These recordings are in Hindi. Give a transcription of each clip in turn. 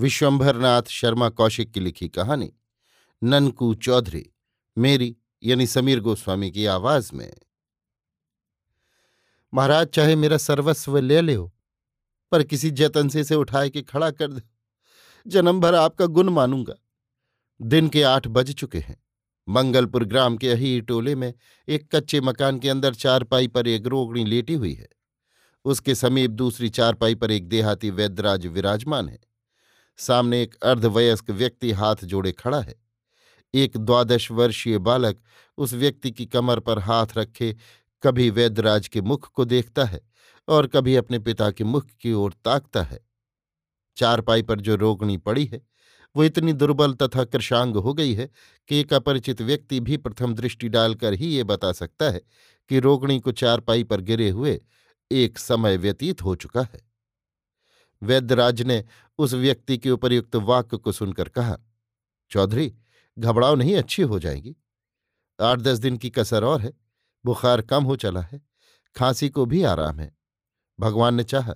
विश्वंभरनाथ शर्मा कौशिक की लिखी कहानी ननकू चौधरी, मेरी यानी समीर गोस्वामी की आवाज में। महाराज चाहे मेरा सर्वस्व ले ले हो, पर किसी जतन से इसे उठाए कि खड़ा कर दो। जन्म भर आपका गुण मानूंगा। दिन के 8 बज चुके हैं। मंगलपुर ग्राम के अही टोले में एक कच्चे मकान के अंदर चारपाई पर एक रोगणी लेटी हुई है। उसके समीप दूसरी चारपाई पर एक देहाती वैद्यराज विराजमान है। सामने एक अर्धवयस्क व्यक्ति हाथ जोड़े खड़ा है। एक 12 वर्षीय बालक उस व्यक्ति की कमर पर हाथ रखे कभी वैद्यराज के मुख को देखता है और कभी अपने पिता के मुख की ओर ताकता है। चारपाई पर जो रोगणी पड़ी है वो इतनी दुर्बल तथा कृशांग हो गई है कि एक अपरिचित व्यक्ति भी प्रथम दृष्टि डालकर ही ये बता सकता है कि रोगणी को चारपाई पर गिरे हुए एक समय व्यतीत हो चुका है। वैद्यराज ने उस व्यक्ति के उपरयुक्त वाक्य को सुनकर कहा, चौधरी घबराओ नहीं, अच्छी हो जाएगी। 8-10 दिन की कसर और है। बुखार कम हो चला है, खांसी को भी आराम है। भगवान ने चाहा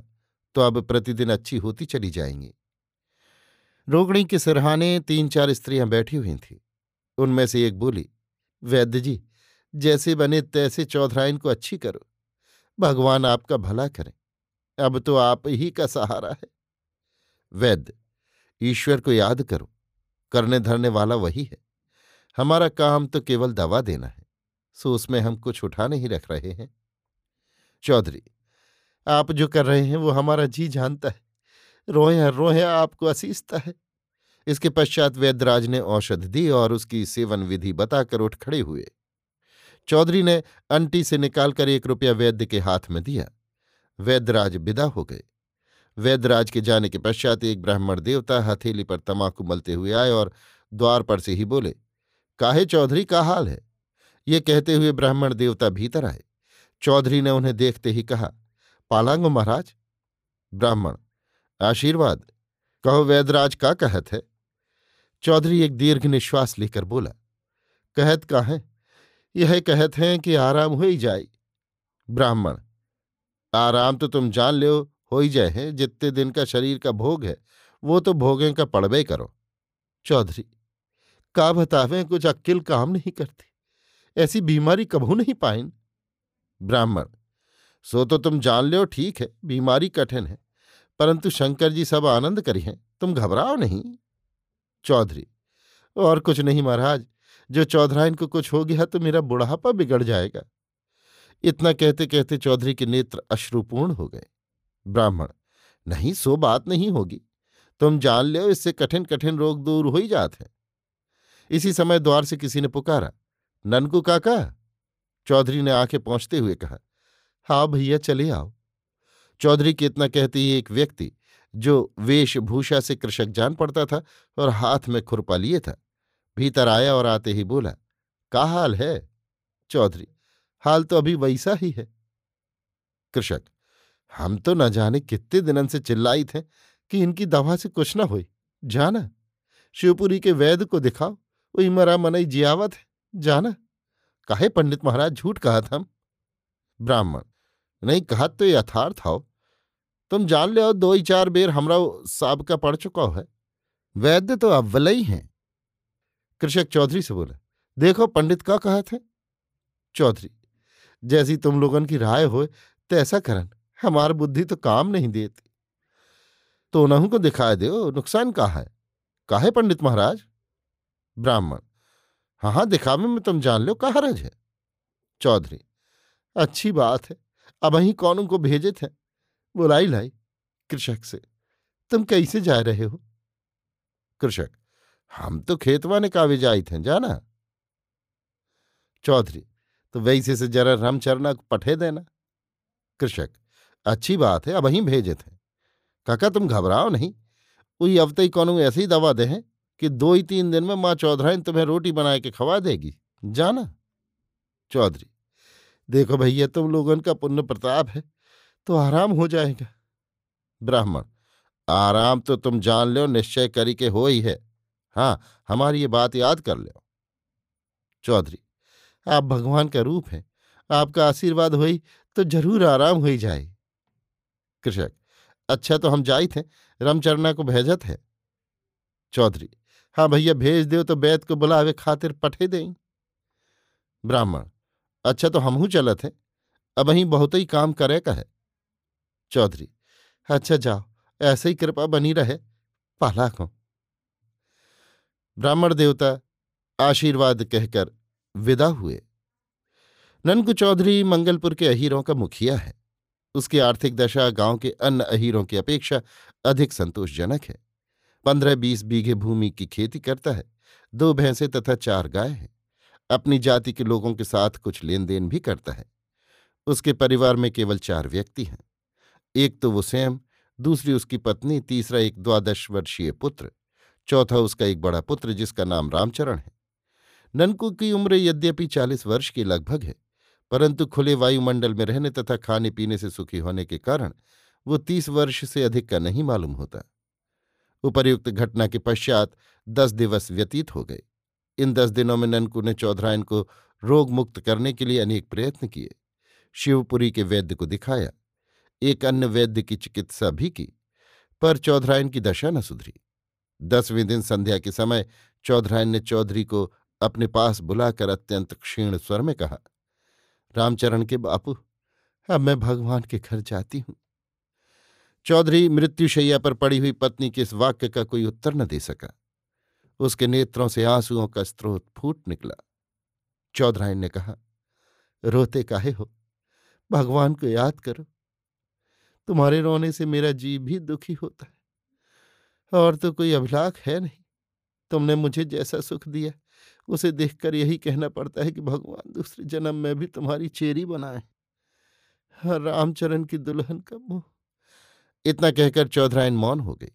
तो अब प्रतिदिन अच्छी होती चली जाएंगी। रोगणी के सिरहाने 3-4 स्त्रियां बैठी हुई थीं। उनमें से एक बोली, वैद्य जी जैसे बने तैसे चौधराइन को अच्छी करो, भगवान आपका भला करें। अब तो आप ही का सहारा है। वैद्य, ईश्वर को याद करो, करने धरने वाला वही है। हमारा काम तो केवल दवा देना है, सो उसमें हम कुछ उठा नहीं रख रहे हैं। चौधरी, आप जो कर रहे हैं वो हमारा जी जानता है। रोया रोया आपको असीसता है। इसके पश्चात वैद्यराज ने औषध दी और उसकी सेवन विधि बताकर उठ खड़े हुए। चौधरी ने अंटी से निकालकर 1 रुपया वैद्य के हाथ में दिया। वैद्यराज विदा हो गए। वैद्यराज के जाने के पश्चात एक ब्राह्मण देवता हथेली पर तमाकू मलते हुए आए और द्वार पर से ही बोले, काहे चौधरी का हाल है? ये कहते हुए ब्राह्मण देवता भीतर आए। चौधरी ने उन्हें देखते ही कहा, पालांगो महाराज। ब्राह्मण, आशीर्वाद। कहो वैद्यराज का कहत है? चौधरी एक दीर्घ निश्वास लेकर बोला, कहत का है? यह कहत हैं कि आराम हो ही जाए। ब्राह्मण, आराम तो तुम जान लो हो ही जाए हैं। जितने दिन का शरीर का भोग है वो तो भोगें का पड़बे करो। चौधरी, का बतावें, कुछ अक्किल काम नहीं करती। ऐसी बीमारी कभू नहीं पाइन। ब्राह्मण, सो तो तुम जान लो ठीक है, बीमारी कठिन है, परंतु शंकर जी सब आनंद करी हैं, तुम घबराओ नहीं। चौधरी, और कुछ नहीं महाराज, जो चौधराइन को कुछ हो गया तो मेरा बुढ़ापा बिगड़ जाएगा। इतना कहते कहते चौधरी के नेत्र अश्रुपूर्ण हो गए। ब्राह्मण, नहीं सो बात नहीं होगी, तुम जान लो इससे कठिन कठिन रोग दूर हो ही जाते हैं। इसी समय द्वार से किसी ने पुकारा, ननकू काका। चौधरी ने आंखें पहुंचते हुए कहा, हाँ भैया चले आओ। चौधरी के इतना कहते ही एक व्यक्ति जो वेशभूषा से कृषक जान पड़ता था और हाथ में खुरपा लिए था, भीतर आया और आते ही बोला, का हाल है? चौधरी, हाल तो अभी वैसा ही है। कृषक, हम तो न जाने कितने दिनन से चिल्लाई थे कि इनकी दवा से कुछ न होए। जाना शिवपुरी के वैद्य को दिखाओ, वही मरा मनई जियावत है। जाना काहे पंडित महाराज झूठ कहा था हम? ब्राह्मण, नहीं कहा तो यथार्थ हो। तुम जान ले, 2-4 बेर हमरा साब का पड़ चुका है। वैद्य तो अव्वलई हैं। कृषक चौधरी से बोला, देखो पंडित का कहा था। चौधरी, जैसी तुम लोगन की राय होए तैसा करन, हमार बुद्धि तो काम नहीं देती। तो उन्हों को दिखा दो, नुकसान कहा है? काहे पंडित महाराज? ब्राह्मण: हाँ हाँ दिखावे में तुम जान लो, कहाँ रज है। चौधरी: अच्छी बात है, अब ही कौन उनको भेजे थे। बुलाई लाई कृषक से: तुम कैसे जा रहे हो। कृषक: हम तो खेतवाने कावे जाए थे जाना। चौधरी: तो वैसे से जरा रामचरना को पठे देना। कृषक: अच्छी बात है, अब ही भेजे थे। काका तुम घबराओ नहीं, वही अवतई कौनू ऐसी दवा दे हैं कि 2-3 दिन में माँ चौधराइन तुम्हें रोटी बना के खवा देगी जाना। चौधरी: देखो भैया तुम लोगों का पुण्य प्रताप है तो आराम हो जाएगा। ब्राह्मण: आराम तो तुम जान लो निश्चय करी के हो ही है, हाँ हमारी ये बात याद कर लो। चौधरी: आप भगवान का रूप हैं, आपका आशीर्वाद हो ही तो जरूर आराम हो ही जाए। कृषक: अच्छा तो हम जाए थे, रामचरना को भेजत है। चौधरी: हाँ भैया भेज दो तो बैत को बुलावे खातिर पठे दें। ब्राह्मण: अच्छा तो हमहू चलत है, अब ही बहुत ही काम करे का है। चौधरी: अच्छा जाओ, ऐसे ही कृपा बनी रहे, पालाखों। ब्राह्मण देवता आशीर्वाद कहकर विदा हुए। ननकू चौधरी मंगलपुर के अहीरों का मुखिया है। उसकी आर्थिक दशा गांव के अन्य अहीरों की अपेक्षा अधिक संतोषजनक है। 15-20 बीघे भूमि की खेती करता है। 2 भैंसें तथा 4 गाय हैं। अपनी जाति के लोगों के साथ कुछ लेन देन भी करता है। उसके परिवार में केवल 4 व्यक्ति हैं। एक तो वो स्वयं, दूसरी उसकी पत्नी, तीसरा एक 12 वर्षीय पुत्र, चौथा उसका एक बड़ा पुत्र जिसका नाम रामचरण है। ननकू की उम्र यद्यपि 40 वर्ष के लगभग है, परंतु खुले वायुमंडल में रहने तथा खाने पीने से सुखी होने के कारण वो 30 वर्ष से अधिक का नहीं मालूम होता। उपर्युक्त घटना के पश्चात 10 दिवस व्यतीत हो गए। इन 10 दिनों में ननकू ने चौधराइन को रोग मुक्त करने के लिए अनेक प्रयत्न किए। शिवपुरी के वैद्य को दिखाया, एक अन्य वैद्य की चिकित्सा भी की, पर चौधराइन की दशा न सुधरी। 10वें दिन संध्या के समय चौधराइन ने चौधरी को अपने पास बुलाकर अत्यंत क्षीण स्वर में कहा, रामचरण के बापू अब मैं भगवान के घर जाती हूं। चौधरी मृत्युशैया पर पड़ी हुई पत्नी के इस वाक्य का कोई उत्तर न दे सका। उसके नेत्रों से आंसुओं का स्रोत फूट निकला। चौधराइन ने कहा, रोते काहे हो, भगवान को याद करो। तुम्हारे रोने से मेरा जीव भी दुखी होता है, और तो कोई अभिलाख है नहीं। तुमने मुझे जैसा सुख दिया उसे देखकर यही कहना पड़ता है कि भगवान दूसरे जन्म में भी तुम्हारी चेरी बनाए। रामचरण की दुल्हन का मुंह। इतना कहकर चौधराइन मौन हो गई।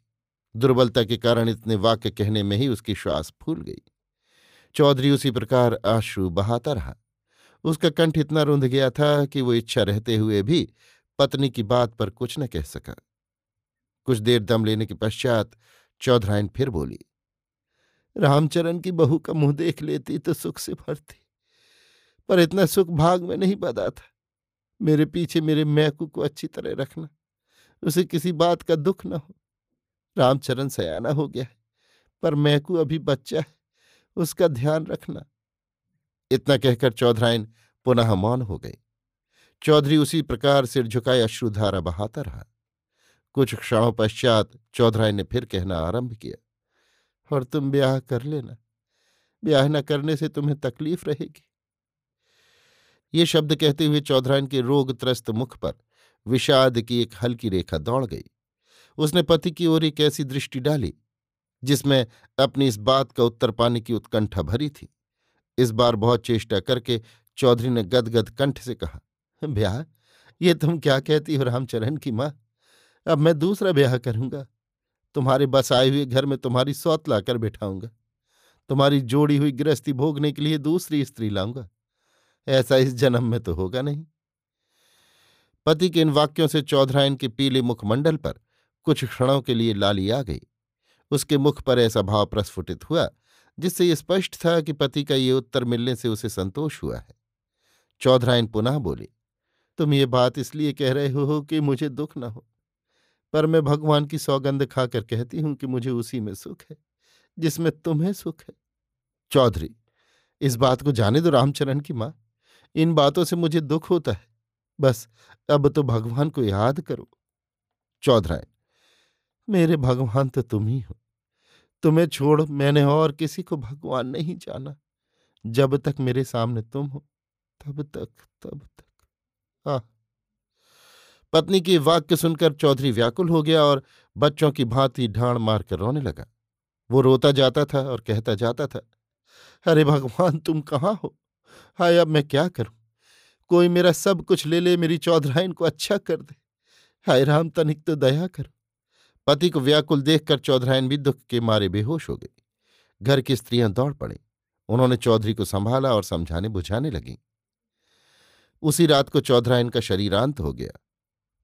दुर्बलता के कारण इतने वाक्य कहने में ही उसकी श्वास फूल गई। चौधरी उसी प्रकार आंसू बहाता रहा। उसका कंठ इतना रुंध गया था कि वो इच्छा रहते हुए भी पत्नी की बात पर कुछ न कह सका। कुछ देर दम लेने के पश्चात चौधराइन फिर बोली, रामचरण की बहू का मुंह देख लेती तो सुख से भरती, पर इतना सुख भाग में नहीं बदा था। मेरे पीछे मेरे मैकू को अच्छी तरह रखना, उसे किसी बात का दुख न हो। रामचरण सयाना हो गया है, पर मैकू अभी बच्चा है, उसका ध्यान रखना। इतना कहकर चौधराइन पुनः मौन हो गई। चौधरी उसी प्रकार सिर झुकाए अश्रुधारा बहाता रहा। कुछ क्षणों पश्चात चौधराइन ने फिर कहना आरंभ किया, और तुम ब्याह कर लेना, ब्याह न करने से तुम्हें तकलीफ रहेगी। ये शब्द कहते हुए चौधराइन के रोगत्रस्त मुख पर विषाद की एक हल्की रेखा दौड़ गई। उसने पति की ओर एक ऐसी दृष्टि डाली जिसमें अपनी इस बात का उत्तर पाने की उत्कंठा भरी थी। इस बार बहुत चेष्टा करके चौधरी ने गदगद कंठ से कहा, ब्याह? ये तुम क्या कहती हो रामचरण की माँ, अब मैं दूसरा ब्याह करूंगा। तुम्हारे बस आए हुए घर में तुम्हारी सौत लाकर बैठाऊंगा, तुम्हारी जोड़ी हुई गृहस्थी भोगने के लिए दूसरी स्त्री लाऊंगा, ऐसा इस जन्म में तो होगा नहीं। पति के इन वाक्यों से चौधराइन के पीले मुखमंडल पर कुछ क्षणों के लिए लाली आ गई। उसके मुख पर ऐसा भाव प्रस्फुटित हुआ जिससे यह स्पष्ट था कि पति का ये उत्तर मिलने से उसे संतोष हुआ है। चौधराइन पुनः बोली, तुम ये बात इसलिए कह रहे हो कि मुझे दुख न हो, पर मैं भगवान की सौगंध खाकर कहती हूं कि मुझे उसी में सुख है जिसमें तुम्हें सुख है। चौधरी, इस बात को जाने दो रामचरण की माँ, इन बातों से मुझे दुख होता है, बस अब तो भगवान को याद करो। चौधराइन, मेरे भगवान तो तुम ही हो, तुम्हें छोड़ मैंने और किसी को भगवान नहीं जाना। जब तक मेरे सामने तुम हो तब तक। हाँ, पत्नी की वाक्य सुनकर चौधरी व्याकुल हो गया और बच्चों की भांति ढांड मारकर रोने लगा। वो रोता जाता था और कहता जाता था, अरे भगवान तुम कहाँ हो, हाय अब मैं क्या करूं, कोई मेरा सब कुछ ले ले, मेरी चौधराइन को अच्छा कर दे, हाय राम तनिक तो दया करो। पति को व्याकुल देखकर चौधराइन भी दुख के मारे बेहोश हो गई। घर की स्त्रियां दौड़ पड़ी, उन्होंने चौधरी को संभाला और समझाने बुझाने लगीं। उसी रात को चौधराइन का शरीरांत हो गया।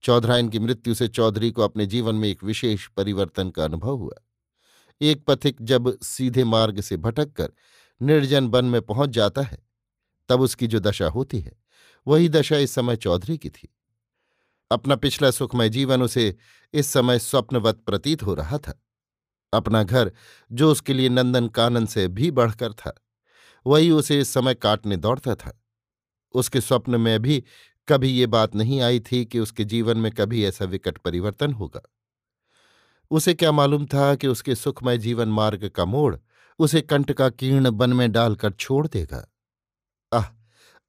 चौधराइन की मृत्यु से चौधरी को अपने जीवन में एक विशेष परिवर्तन का अनुभव हुआ। एक पथिक जब सीधे मार्ग से भटक कर निर्जन वन में पहुंच जाता है तब उसकी जो दशा होती है वही दशा इस समय चौधरी की थी। अपना पिछला सुखमय जीवन उसे इस समय स्वप्नवत प्रतीत हो रहा था। अपना घर जो उसके लिए नंदन कानन से भी बढ़कर था वही उसे इस समय काटने दौड़ता था। उसके स्वप्न में भी कभी ये बात नहीं आई थी कि उसके जीवन में कभी ऐसा विकट परिवर्तन होगा। उसे क्या मालूम था कि उसके सुखमय जीवन मार्ग का मोड़ उसे कंटकाकीर्ण वन में डालकर छोड़ देगा।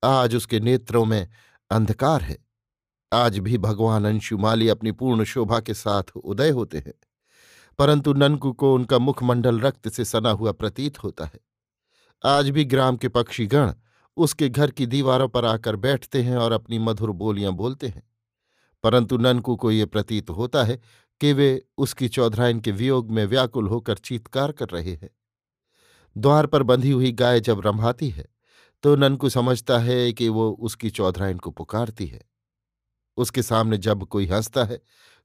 आज उसके नेत्रों में अंधकार है। आज भी भगवान अंशुमाली अपनी पूर्ण शोभा के साथ उदय होते हैं, परंतु ननकू को उनका मुखमंडल रक्त से सना हुआ प्रतीत होता है। आज भी ग्राम के पक्षीगण उसके घर की दीवारों पर आकर बैठते हैं और अपनी मधुर बोलियां बोलते हैं, परंतु ननकू को ये प्रतीत होता है कि वे उसकी चौधराइन के वियोग में व्याकुल होकर चीत्कार कर रहे हैं। द्वार पर बंधी हुई गाय जब रम्हाती है तो ननकू समझता है कि वो उसकी चौधराइन को पुकारती है। उसके सामने जब कोई हंसता है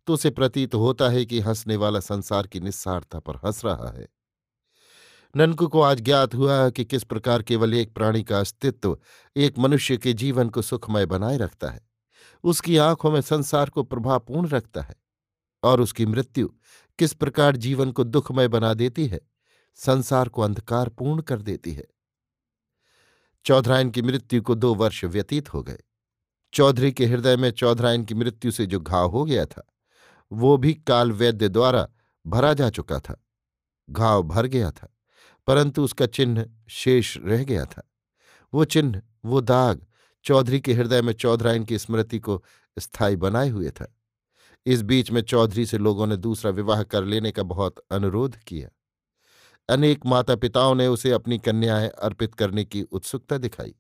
तो उसे प्रतीत होता है कि हंसने वाला संसार की निस्सारता पर हंस रहा है। ननकू को आज ज्ञात हुआ कि किस प्रकार केवल एक प्राणी का अस्तित्व एक मनुष्य के जीवन को सुखमय बनाए रखता है, उसकी आंखों में संसार को प्रभावपूर्ण रखता है, और उसकी मृत्यु किस प्रकार जीवन को दुखमय बना देती है, संसार को अंधकारपूर्ण कर देती है। चौधराइन की मृत्यु को 2 वर्ष व्यतीत हो गए। चौधरी के हृदय में चौधराइन की मृत्यु से जो घाव हो गया था वो भी काल वैद्य द्वारा भरा जा चुका था। घाव भर गया था, परंतु उसका चिन्ह शेष रह गया था। वो चिन्ह, वो दाग चौधरी के हृदय में चौधराइन की स्मृति को स्थायी बनाए हुए था। इस बीच में चौधरी से लोगों ने दूसरा विवाह कर लेने का बहुत अनुरोध किया। अनेक माता पिताओं ने उसे अपनी कन्याएं अर्पित करने की उत्सुकता दिखाई।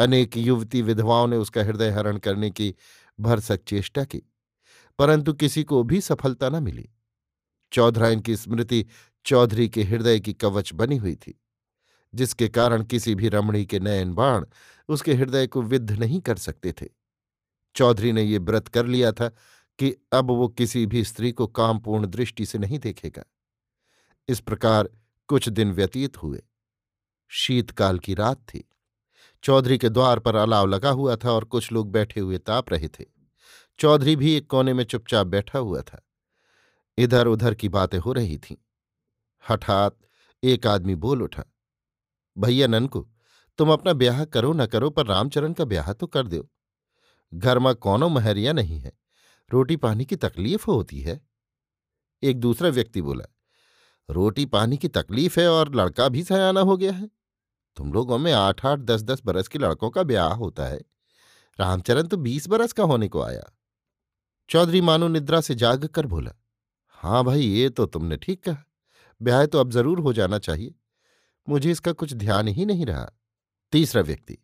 अनेक युवती विधवाओं ने उसका हृदय हरण करने की भरसक चेष्टा की, परंतु किसी को भी सफलता न मिली। चौधराइन की स्मृति चौधरी के हृदय की कवच बनी हुई थी, जिसके कारण किसी भी रमणी के नयन बाण उसके हृदय को विद्ध नहीं कर सकते थे। चौधरी ने ये व्रत कर लिया था कि अब वो किसी भी स्त्री को कामपूर्ण दृष्टि से नहीं देखेगा। इस प्रकार कुछ दिन व्यतीत हुए। शीतकाल की रात थी। चौधरी के द्वार पर अलाव लगा हुआ था और कुछ लोग बैठे हुए ताप रहे थे। चौधरी भी एक कोने में चुपचाप बैठा हुआ था। इधर उधर की बातें हो रही थीं। हठात एक आदमी बोल उठा, भैया ननकू, तुम अपना ब्याह करो न करो पर रामचरण का ब्याह तो कर दो। घर में कोनो महरिया नहीं है, रोटी पानी की तकलीफ होती है। एक दूसरा व्यक्ति बोला, रोटी पानी की तकलीफ है और लड़का भी सयाना हो गया है। तुम लोगों में 8-8, 10-10 बरस के लड़कों का ब्याह होता है, रामचरण तो 20 बरस का होने को आया। चौधरी मानो निद्रा से जाग कर बोला, हाँ भाई ये तो तुमने ठीक कहा, ब्याह तो अब जरूर हो जाना चाहिए, मुझे इसका कुछ ध्यान ही नहीं रहा। तीसरा व्यक्ति,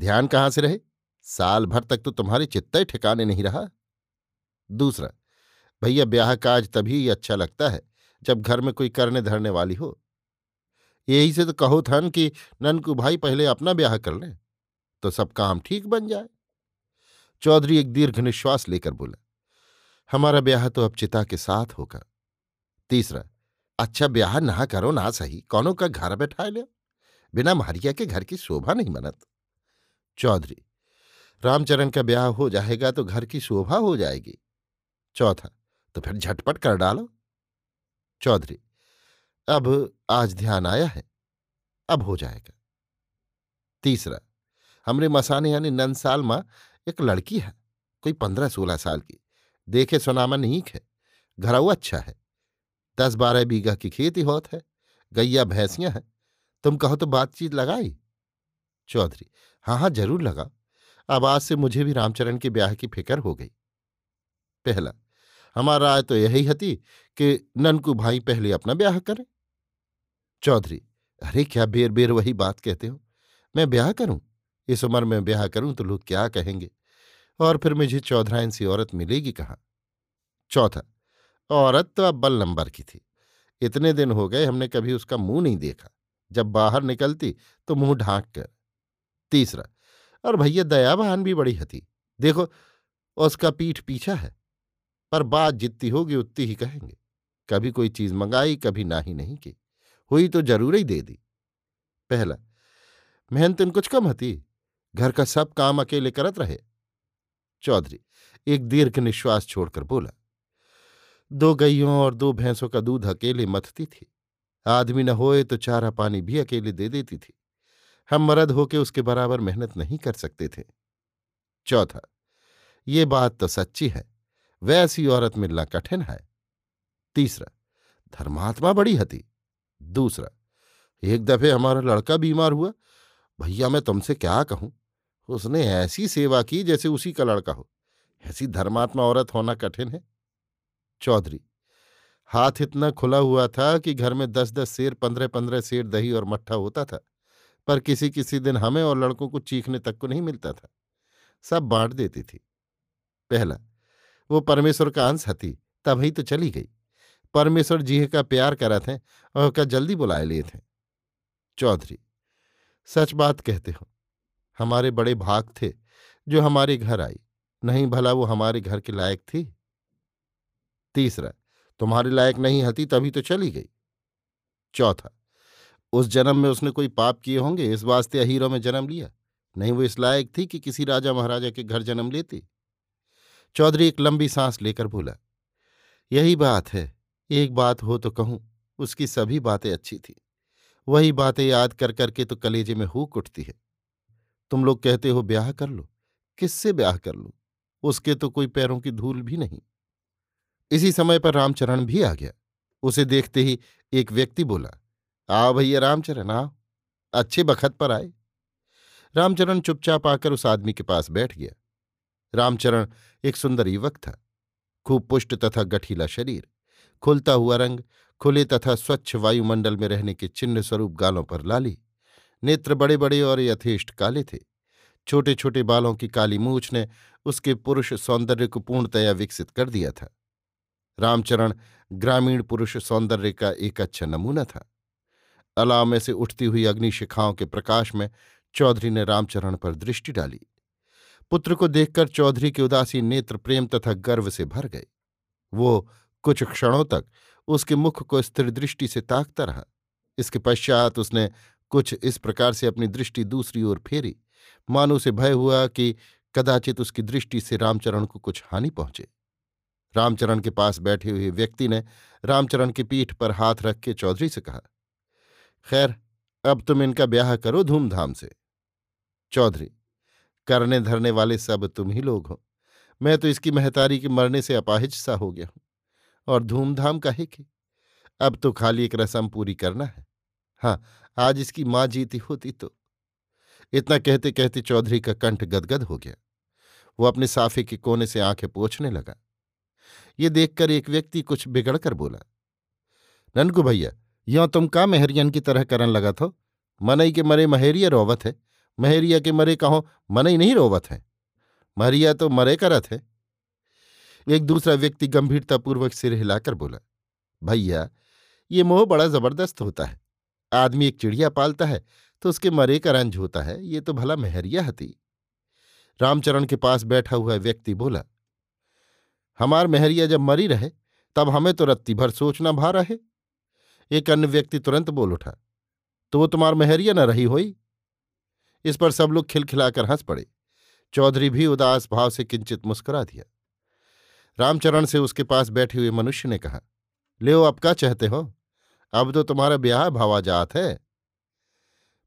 ध्यान कहाँ से रहे, साल भर तक तो तुम्हारे चित्ते ठिकाने नहीं रहा। दूसरा, भैया ब्याह काज तभी अच्छा लगता है जब घर में कोई करने धरने वाली हो। यही से तो कहो थन कि ननकू भाई पहले अपना ब्याह कर लें तो सब काम ठीक बन जाए। चौधरी एक दीर्घ निश्वास लेकर बोला, हमारा ब्याह तो अब चिता के साथ होगा। तीसरा, अच्छा ब्याह ना करो ना सही, कौनों का घर बैठा ले, बिना महरिया के घर की शोभा नहीं बनत। चौधरी, रामचरण का ब्याह हो जाएगा तो घर की शोभा हो जाएगी। चौथा, तो फिर झटपट कर डालो। चौधरी, अब आज ध्यान आया है, अब हो जाएगा। तीसरा, हमरे मसाने यानी नंदसाल माँ एक लड़की है, कोई 15-16 साल की, देखे सुनामा नहीं है, घराऊ अच्छा है, 10-12 बीघा की खेती होत है, गैया भैंसियां हैं, तुम कहो तो बातचीत लगाई। चौधरी हाँ, जरूर लगाओ। आवाज से मुझे भी रामचरण के ब्याह की फिक्र हो गई। पहला, हमारा राय तो यही हती कि ननकू भाई पहले अपना ब्याह करें। चौधरी अरे क्या बेर बेर वही बात कहते हो, मैं ब्याह करूं? इस उम्र में ब्याह करूं तो लोग क्या कहेंगे, और फिर मुझे चौधराइन सी औरत मिलेगी कहाँ। चौथा, औरत तो अब बल नंबर की थी, इतने दिन हो गए हमने कभी उसका मुंह नहीं देखा, जब बाहर निकलती तो मुंह ढांक कर। तीसरा, और भैया दयावान भी बड़ी हती, देखो उसका पीठ पीछा है, पर बात जितनी होगी उतनी ही कहेंगे, कभी कोई चीज मंगाई कभी ना ही नहीं की, हुई तो जरूर ही दे दी। पहला, मेहनत इन कुछ कम हती, घर का सब काम अकेले करत रहे। चौधरी एक दीर्घ निश्वास छोड़कर बोला, 2 गैयों और 2 भैंसों का दूध अकेले मथती थी, आदमी न होए तो चारा पानी भी अकेले दे देती थी, हम मर्द होके उसके बराबर मेहनत नहीं कर सकते थे। चौथा, ये बात तो सच्ची है, वैसी औरत मिलना कठिन है। तीसरा, धर्मात्मा बड़ी हती। दूसरा, एक दफे हमारा लड़का बीमार हुआ, भैया मैं तुमसे क्या कहूं, उसने ऐसी सेवा की जैसे उसी का लड़का हो, ऐसी धर्मात्मा औरत होना कठिन है। चौधरी हाथ इतना खुला हुआ था कि घर में 10-10 सेर 15-15 सेर दही और मट्ठा होता था, पर किसी किसी दिन हमें और लड़कों को चीखने तक को नहीं मिलता था, सब बांट देती थी। पहला, वो परमेश्वर का अंश हती, तभी तो चली गई, परमेश्वर जी का प्यार करा थे और का जल्दी बुलाए लिए थे। चौधरी सच बात कहते हो, हमारे बड़े भाग थे जो हमारे घर आई, नहीं भला वो हमारे घर के लायक थी। तीसरा, तुम्हारे लायक नहीं हती तभी तो चली गई। चौथा, उस जन्म में उसने कोई पाप किए होंगे, इस वास्ते अहीरों में जन्म लिया, नहीं वो इस लायक थी कि किसी राजा महाराजा के घर जन्म लेती। चौधरी एक लंबी सांस लेकर बोला, यही बात है, एक बात हो तो कहूं, उसकी सभी बातें अच्छी थी, वही बातें याद कर करके तो कलेजे में हुक उठती है। तुम लोग कहते हो ब्याह कर लो, किससे ब्याह कर लो, उसके तो कोई पैरों की धूल भी नहीं। इसी समय पर रामचरण भी आ गया, उसे देखते ही एक व्यक्ति बोला, आओ भैया रामचरण आओ, अच्छे बखत पर आए। रामचरण चुपचाप आकर उस आदमी के पास बैठ गया। रामचरण एक सुंदर युवक था, खूब पुष्ट तथा गठीला शरीर, खुलता हुआ रंग, खुले तथा स्वच्छ वायुमंडल में रहने के चिन्ह स्वरूप गालों पर लाली, नेत्र बड़े बड़े और यथेष्ट काले थे, छोटे छोटे बालों की काली मूछ ने उसके पुरुष सौंदर्य को पूर्णतया विकसित कर दिया था। रामचरण ग्रामीण पुरुष सौंदर्य का एक अच्छा नमूना था। अलाव में से उठती हुई अग्निशिखाओं के प्रकाश में चौधरी ने रामचरण पर दृष्टि डाली। पुत्र को देखकर चौधरी के उदासीन नेत्र प्रेम तथा गर्व से भर गए। वो कुछ क्षणों तक उसके मुख को स्थिर दृष्टि से ताकता रहा। इसके पश्चात उसने कुछ इस प्रकार से अपनी दृष्टि दूसरी ओर फेरी, मानो से भय हुआ कि कदाचित उसकी दृष्टि से रामचरण को कुछ हानि पहुंचे। रामचरण के पास बैठे हुए व्यक्ति ने रामचरण की पीठ पर हाथ रख के चौधरी से कहा, खैर अब तुम इनका ब्याह करो धूमधाम से। चौधरी करने धरने वाले सब तुम ही लोग हो, मैं तो इसकी महतारी के मरने से अपाहिज सा हो गया हूं, और धूमधाम काहे की, अब तो खाली एक रस्म पूरी करना है। हाँ, आज इसकी माँ जीती होती तो। इतना कहते कहते चौधरी का कंठ गदगद हो गया, वो अपने साफे के कोने से आंखें पोंछने लगा। ये देखकर एक व्यक्ति कुछ बिगड़ कर बोला, ननकू भैया यों तुम का मेहरियन की तरह करन लगा थो, मनई के मरे महेरिया रोवत है, महेरिया के मरे कहो मनई नहीं रोवत है, महरिया तो मरे करत है। एक दूसरा व्यक्ति गंभीरतापूर्वक सिर हिलाकर बोला, भैया ये मोह बड़ा जबरदस्त होता है, आदमी एक चिड़िया पालता है तो उसके मरे का रंज होता है, ये तो भला महरिया हती। रामचरण के पास बैठा हुआ व्यक्ति बोला, हमार महरिया जब मरी रहे तब हमें तो रत्ती भर सोचना भारा है। एक अन्य व्यक्ति तुरंत बोल उठा, तो वो तुम्हार महरिया न रही होई। इस पर सब लोग खिलखिलाकर हंस पड़े। चौधरी भी उदास भाव से किंचित मुस्कुरा दिया। रामचरण से उसके पास बैठे हुए मनुष्य ने कहा, ले ओ अब क्या चाहते हो, अब तो तुम्हारा ब्याह भावाजात है।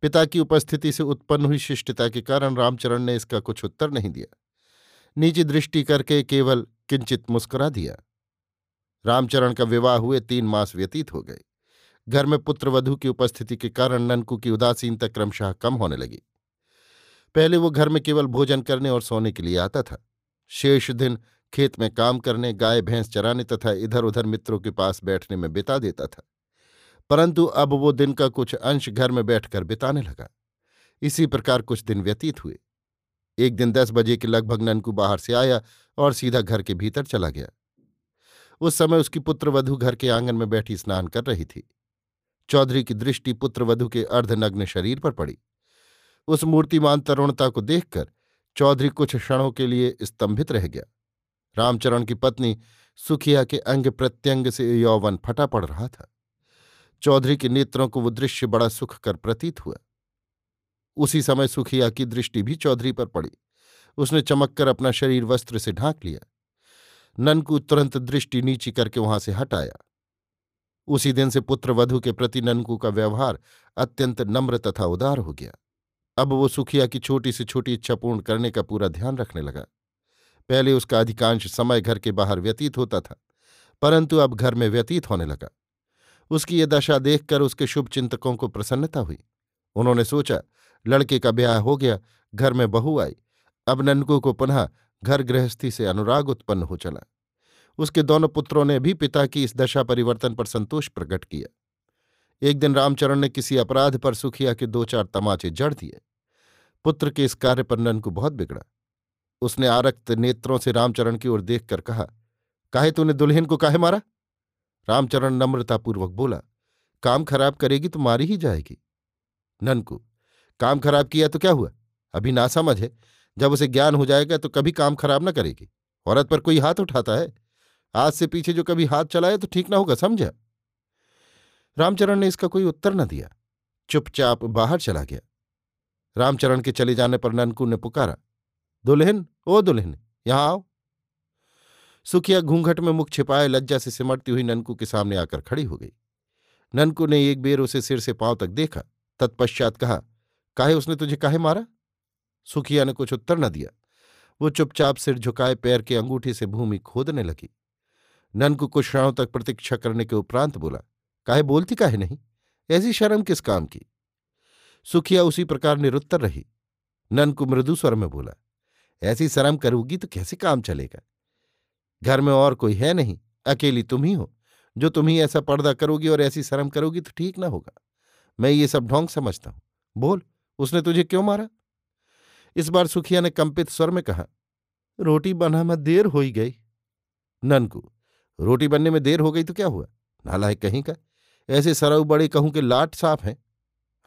पिता की उपस्थिति से उत्पन्न हुई शिष्टता के कारण रामचरण ने इसका कुछ उत्तर नहीं दिया, नीची दृष्टि करके केवल किंचित मुस्कुरा दिया। रामचरण का विवाह हुए 3 मास व्यतीत हो गए। घर में पुत्रवधू की उपस्थिति के कारण ननकू की उदासीनता क्रमशः कम होने लगी। पहले वो घर में केवल भोजन करने और सोने के लिए आता था। शेष दिन खेत में काम करने, गाय भैंस चराने तथा इधर उधर मित्रों के पास बैठने में बिता देता था, परंतु अब वो दिन का कुछ अंश घर में बैठकर बिताने लगा। इसी प्रकार कुछ दिन व्यतीत हुए। एक दिन 10 बजे के लगभग ननकू बाहर से आया और सीधा घर के भीतर चला गया। उस समय उसकी पुत्रवधू घर के आंगन में बैठी स्नान कर रही थी। चौधरी की दृष्टि पुत्रवधू के अर्धनग्न शरीर पर पड़ी। उस मूर्तिमान तरुणता को देखकर चौधरी कुछ क्षणों के लिए स्तंभित रह गया। रामचरण की पत्नी सुखिया के अंग प्रत्यंग से यौवन फटा पड़ रहा था। चौधरी के नेत्रों को वो दृश्य बड़ा सुखकर प्रतीत हुआ। उसी समय सुखिया की दृष्टि भी चौधरी पर पड़ी। उसने चमककर अपना शरीर वस्त्र से ढांक लिया। ननकू तुरंत दृष्टि नीची करके वहां से हट आया। उसी दिन से पुत्रवधू के प्रति ननकू का व्यवहार अत्यंत नम्र तथा उदार हो गया। अब वो सुखिया की छोटी से छोटी इच्छा पूर्ण करने का पूरा ध्यान रखने लगा। पहले उसका अधिकांश समय घर के बाहर व्यतीत होता था, परंतु अब घर में व्यतीत होने लगा। उसकी ये दशा देखकर उसके शुभचिंतकों को प्रसन्नता हुई। उन्होंने सोचा, लड़के का ब्याह हो गया, घर में बहू आई, अब ननकू को पुनः घर गृहस्थी से अनुराग उत्पन्न हो चला। उसके दोनों पुत्रों ने भी पिता की इस दशा परिवर्तन पर संतोष प्रकट किया। एक दिन रामचरण ने किसी अपराध पर सुखिया के 2-4 तमाचे जड़ दिए। पुत्र के इस कार्य पर ननकू बहुत बिगड़ा। उसने आरक्त नेत्रों से रामचरण की ओर देखकर कहा, काहे तूने दुल्हन को काहे मारा? रामचरण नम्रतापूर्वक बोला, काम खराब करेगी तो मारी ही जाएगी। ननकू, काम खराब किया तो क्या हुआ? अभी ना समझ है, जब उसे ज्ञान हो जाएगा तो कभी काम खराब ना करेगी। औरत पर कोई हाथ उठाता है? आज से पीछे जो कभी हाथ चलाए तो ठीक ना होगा, समझा? रामचरण ने इसका कोई उत्तर न दिया, चुपचाप बाहर चला गया। रामचरण के चले जाने पर ननकू ने पुकारा, दुल्हन, ओ दुल्हन, यहां आओ। सुखिया घूंघट में मुख छिपाए लज्जा से सिमटती हुई ननकू के सामने आकर खड़ी हो गई। ननकू ने एक बेर उसे सिर से पांव तक देखा, तत्पश्चात कहा, काहे उसने तुझे काहे मारा? सुखिया ने कुछ उत्तर न दिया। वो चुपचाप सिर झुकाए पैर के अंगूठे से भूमि खोदने लगी। ननकू कुछ क्षणों तक प्रतीक्षा करने के उपरांत बोला, काहे बोलती काहे नहीं? ऐसी शर्म किस काम की? सुखिया उसी प्रकार निरुत्तर रही। ननकू मृदु स्वर में बोला, ऐसी शर्म करूगी तो कैसे काम चलेगा? घर में और कोई है नहीं, अकेली तुम ही हो। जो तुम ही ऐसा पर्दा करोगी और ऐसी शर्म करोगी तो ठीक ना होगा। मैं ये सब ढोंग समझता हूं। बोल, उसने तुझे क्यों मारा? इस बार सुखिया ने कंपित स्वर में कहा, रोटी बना में देर हो ही गई। ननकू, रोटी बनने में देर हो गई तो क्या हुआ? नालायक कहीं का, ऐसे सरऊ बड़े कहूं कि लाट साफ हैं।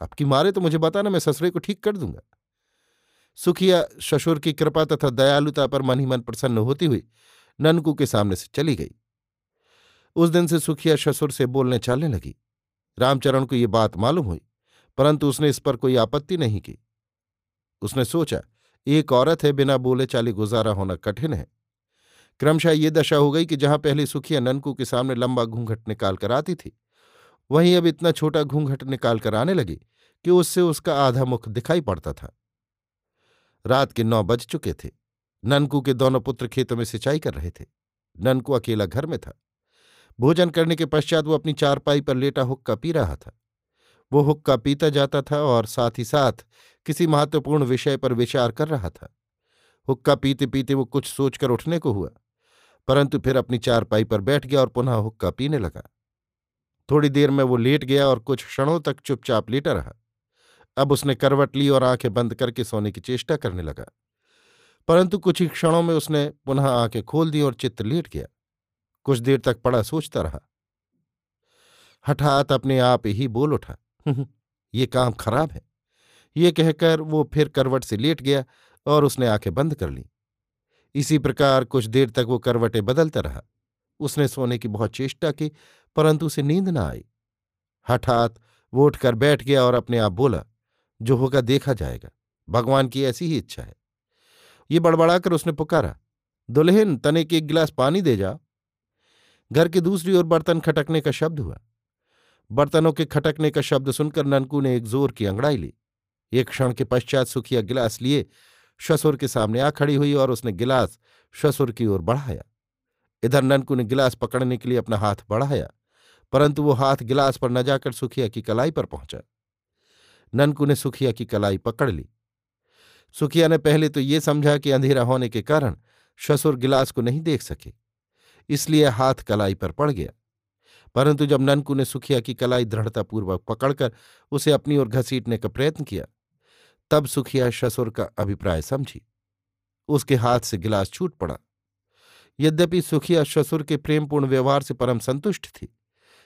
अब की मारे तो मुझे बताना, मैं ससुरे को ठीक कर दूंगा। सुखिया ससुर की कृपा तथा दयालुता पर मन ही मन प्रसन्न होती हुई ननकू के सामने से चली गई। उस दिन से सुखिया ससुर से बोलने चालने लगी। रामचरण को ये बात मालूम हुई, परंतु उसने इस पर कोई आपत्ति नहीं की। उसने सोचा, एक औरत है, बिना बोले चाले गुजारा होना कठिन है। क्रमशः ये दशा हो गई कि जहां पहले सुखिया ननकू के सामने लंबा घूंघट निकाल कर आती थी, वहीं अब इतना छोटा घूंघट निकाल कर आने लगी कि उससे उसका आधा मुख दिखाई पड़ता था। रात के 9 बज चुके थे। ननकू के दोनों पुत्र खेतों में सिंचाई कर रहे थे। ननकू अकेला घर में था। भोजन करने के पश्चात वो अपनी चारपाई पर लेटा हुक्का पी रहा था। वो हुक्का पीता जाता था और साथ ही साथ किसी महत्वपूर्ण विषय पर विचार कर रहा था। हुक्का पीते पीते वो कुछ सोचकर उठने को हुआ, परंतु फिर अपनी चारपाई पर बैठ गया और पुनः हुक्का पीने लगा। थोड़ी देर में वो लेट गया और कुछ क्षणों तक चुपचाप लेटा रहा। अब उसने करवट ली और आंखें बंद करके सोने की चेष्टा करने लगा, परंतु कुछ ही क्षणों में उसने पुनः आंखें खोल दी और चित्त लेट गया। कुछ देर तक पड़ा सोचता रहा। हठात अपने आप ही बोल उठा, ये काम खराब है। ये कहकर वो फिर करवट से लेट गया और उसने आंखें बंद कर लीं। इसी प्रकार कुछ देर तक वो करवटें बदलता रहा। उसने सोने की बहुत चेष्टा की, परंतु उसे नींद न आई। हठात वो उठकर बैठ गया और अपने आप बोला, जो होगा देखा जाएगा, भगवान की ऐसी ही इच्छा है। ये बड़बड़ाकर उसने पुकारा, दुल्हन, तने के 1 गिलास पानी दे जा। घर की दूसरी ओर बर्तन खटकने का शब्द हुआ। बर्तनों के खटकने का शब्द सुनकर ननकू ने एक जोर की अंगड़ाई ली। एक क्षण के पश्चात सुखिया गिलास लिए ससुर के सामने आ खड़ी हुई और उसने गिलास ससुर की ओर बढ़ाया। इधर ननकू ने गिलास पकड़ने के लिए अपना हाथ बढ़ाया, परंतु वो हाथ गिलास पर न जाकर सुखिया की कलाई पर पहुंचा। ननकू ने सुखिया की कलाई पकड़ ली। सुखिया ने पहले तो ये समझा कि अंधेरा होने के कारण ससुर गिलास को नहीं देख सके, इसलिए हाथ कलाई पर पड़ गया, परंतु जब ननकू ने सुखिया की कलाई दृढ़तापूर्वक पकड़कर उसे अपनी ओर घसीटने का प्रयत्न किया, तब सुखिया ससुर का अभिप्राय समझी। उसके हाथ से गिलास छूट पड़ा। यद्यपि सुखिया ससुर के प्रेमपूर्ण व्यवहार से परम संतुष्ट थी,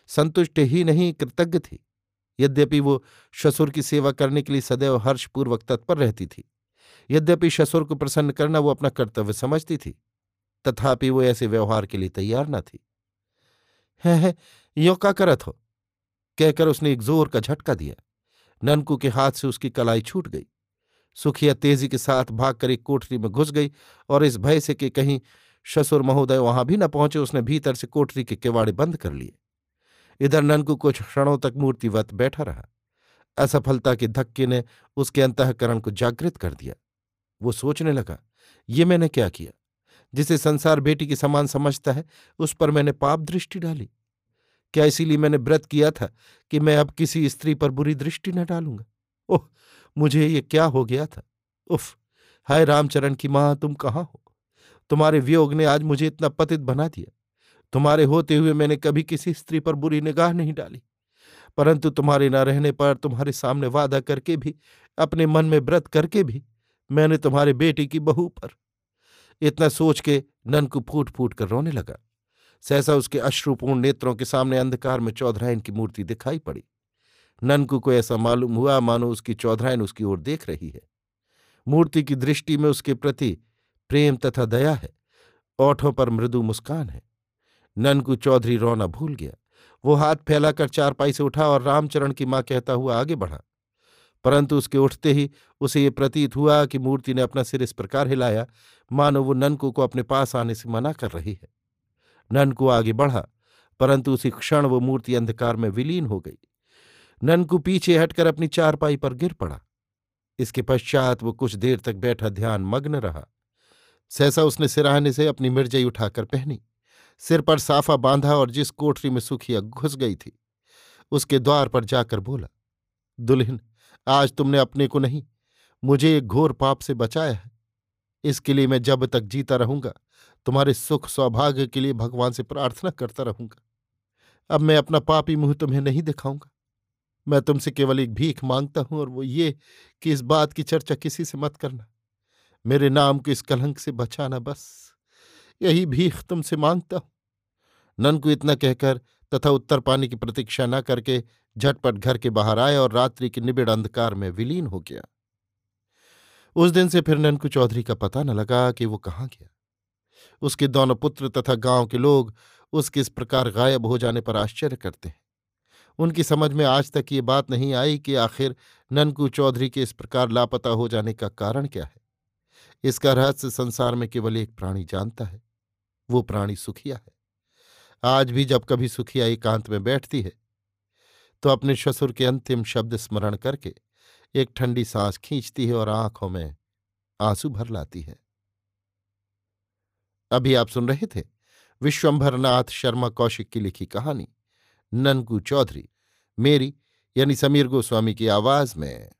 संतुष्ट ही नहीं कृतज्ञ थी। यद्यपि वो ससुर की सेवा करने के लिए सदैव हर्षपूर्वक तत्पर रहती थी, यद्यपि ससुर को प्रसन्न करना वो अपना कर्तव्य समझती थी, तथापि वो ऐसे व्यवहार के लिए तैयार न थी। है यो का करत हो, कहकर उसने एक जोर का झटका दिया। ननकू के हाथ से उसकी कलाई छूट गई। सुखिया तेजी के साथ भागकर एक कोठरी में घुस गई और इस भय से कि कहीं ससुर महोदय वहां भी न पहुंचे, उसने भीतर से कोठरी के किवाड़े बंद कर लिए। इधर ननकू कुछ क्षणों तक मूर्तिवत बैठा रहा। असफलता के धक्के ने उसके अंतःकरण को जागृत कर दिया। वो सोचने लगा, ये मैंने क्या किया? जिसे संसार बेटी के समान समझता है, उस पर मैंने पाप दृष्टि डाली। क्या इसीलिए मैंने व्रत किया था कि मैं अब किसी स्त्री पर बुरी दृष्टि न डालूंगा? ओह, मुझे ये क्या हो गया था? उफ, हाय रामचरण की मां, तुम कहाँ हो? तुम्हारे वियोग ने आज मुझे इतना पतित बना दिया। तुम्हारे होते हुए मैंने कभी किसी स्त्री पर बुरी निगाह नहीं डाली, परंतु तुम्हारे न रहने पर, तुम्हारे सामने वादा करके भी, अपने मन में व्रत करके भी, मैंने तुम्हारे बेटी की बहू पर। इतना सोच के ननकू फूट फूट कर रोने लगा। सहसा उसके अश्रुपूर्ण नेत्रों के सामने अंधकार में चौधरायन की मूर्ति दिखाई पड़ी। ननकू को ऐसा मालूम हुआ मानो उसकी चौधरायन उसकी ओर देख रही है। मूर्ति की दृष्टि में उसके प्रति प्रेम तथा दया है, ओठों पर मृदु मुस्कान है। ननकू चौधरी रोना भूल गया। वो हाथ फैलाकर चारपाई से उठा और रामचरण की मां कहता हुआ आगे बढ़ा, परंतु उसके उठते ही उसे ये प्रतीत हुआ कि मूर्ति ने अपना सिर इस प्रकार हिलाया मानो वो ननकू को अपने पास आने से मना कर रही है। ननकू आगे बढ़ा, परंतु उसी क्षण वो मूर्ति अंधकार में विलीन हो गई। ननकू पीछे हटकर अपनी चारपाई पर गिर पड़ा। इसके पश्चात वो कुछ देर तक बैठा ध्यान मग्न रहा। सहसा उसने सिराहने से अपनी मिर्जई उठाकर पहनी, सिर पर साफा बांधा और जिस कोठरी में सुखिया घुस गई थी उसके द्वार पर जाकर बोला, दुल्हन, आज तुमने अपने को नहीं, मुझे एक घोर पाप से बचाया है। इसके लिए मैं जब तक जीता रहूंगा तुम्हारे सुख सौभाग्य के लिए भगवान से प्रार्थना करता रहूंगा। अब मैं अपना पापी मुंह तुम्हें नहीं दिखाऊंगा। मैं तुमसे केवल एक भीख मांगता हूं, और वो ये कि इस बात की चर्चा किसी से मत करना, मेरे नाम को इस कलंक से बचाना, बस यही भीख तुमसे मांगता हूं। ननकू इतना कहकर तथा उत्तर पाने की प्रतीक्षा न करके झटपट घर के बाहर आया और रात्रि के निबिड़ अंधकार में विलीन हो गया। उस दिन से फिर ननकू चौधरी का पता न लगा कि वो कहाँ गया। उसके दोनों पुत्र तथा गांव के लोग उसके इस प्रकार गायब हो जाने पर आश्चर्य करते हैं। उनकी समझ में आज तक ये बात नहीं आई कि आखिर ननकू चौधरी के इस प्रकार लापता हो जाने का कारण क्या है। इसका रहस्य संसार में केवल एक प्राणी जानता है, वो प्राणी सुखिया है। आज भी जब कभी सुखिया एकांत में बैठती है तो अपने ससुर के अंतिम शब्द स्मरण करके एक ठंडी सांस खींचती है और आंखों में आंसू भर लाती है। अभी आप सुन रहे थे विश्वम्भरनाथ शर्मा कौशिक की लिखी कहानी ननकू चौधरी, मेरी यानी समीर गोस्वामी की आवाज में।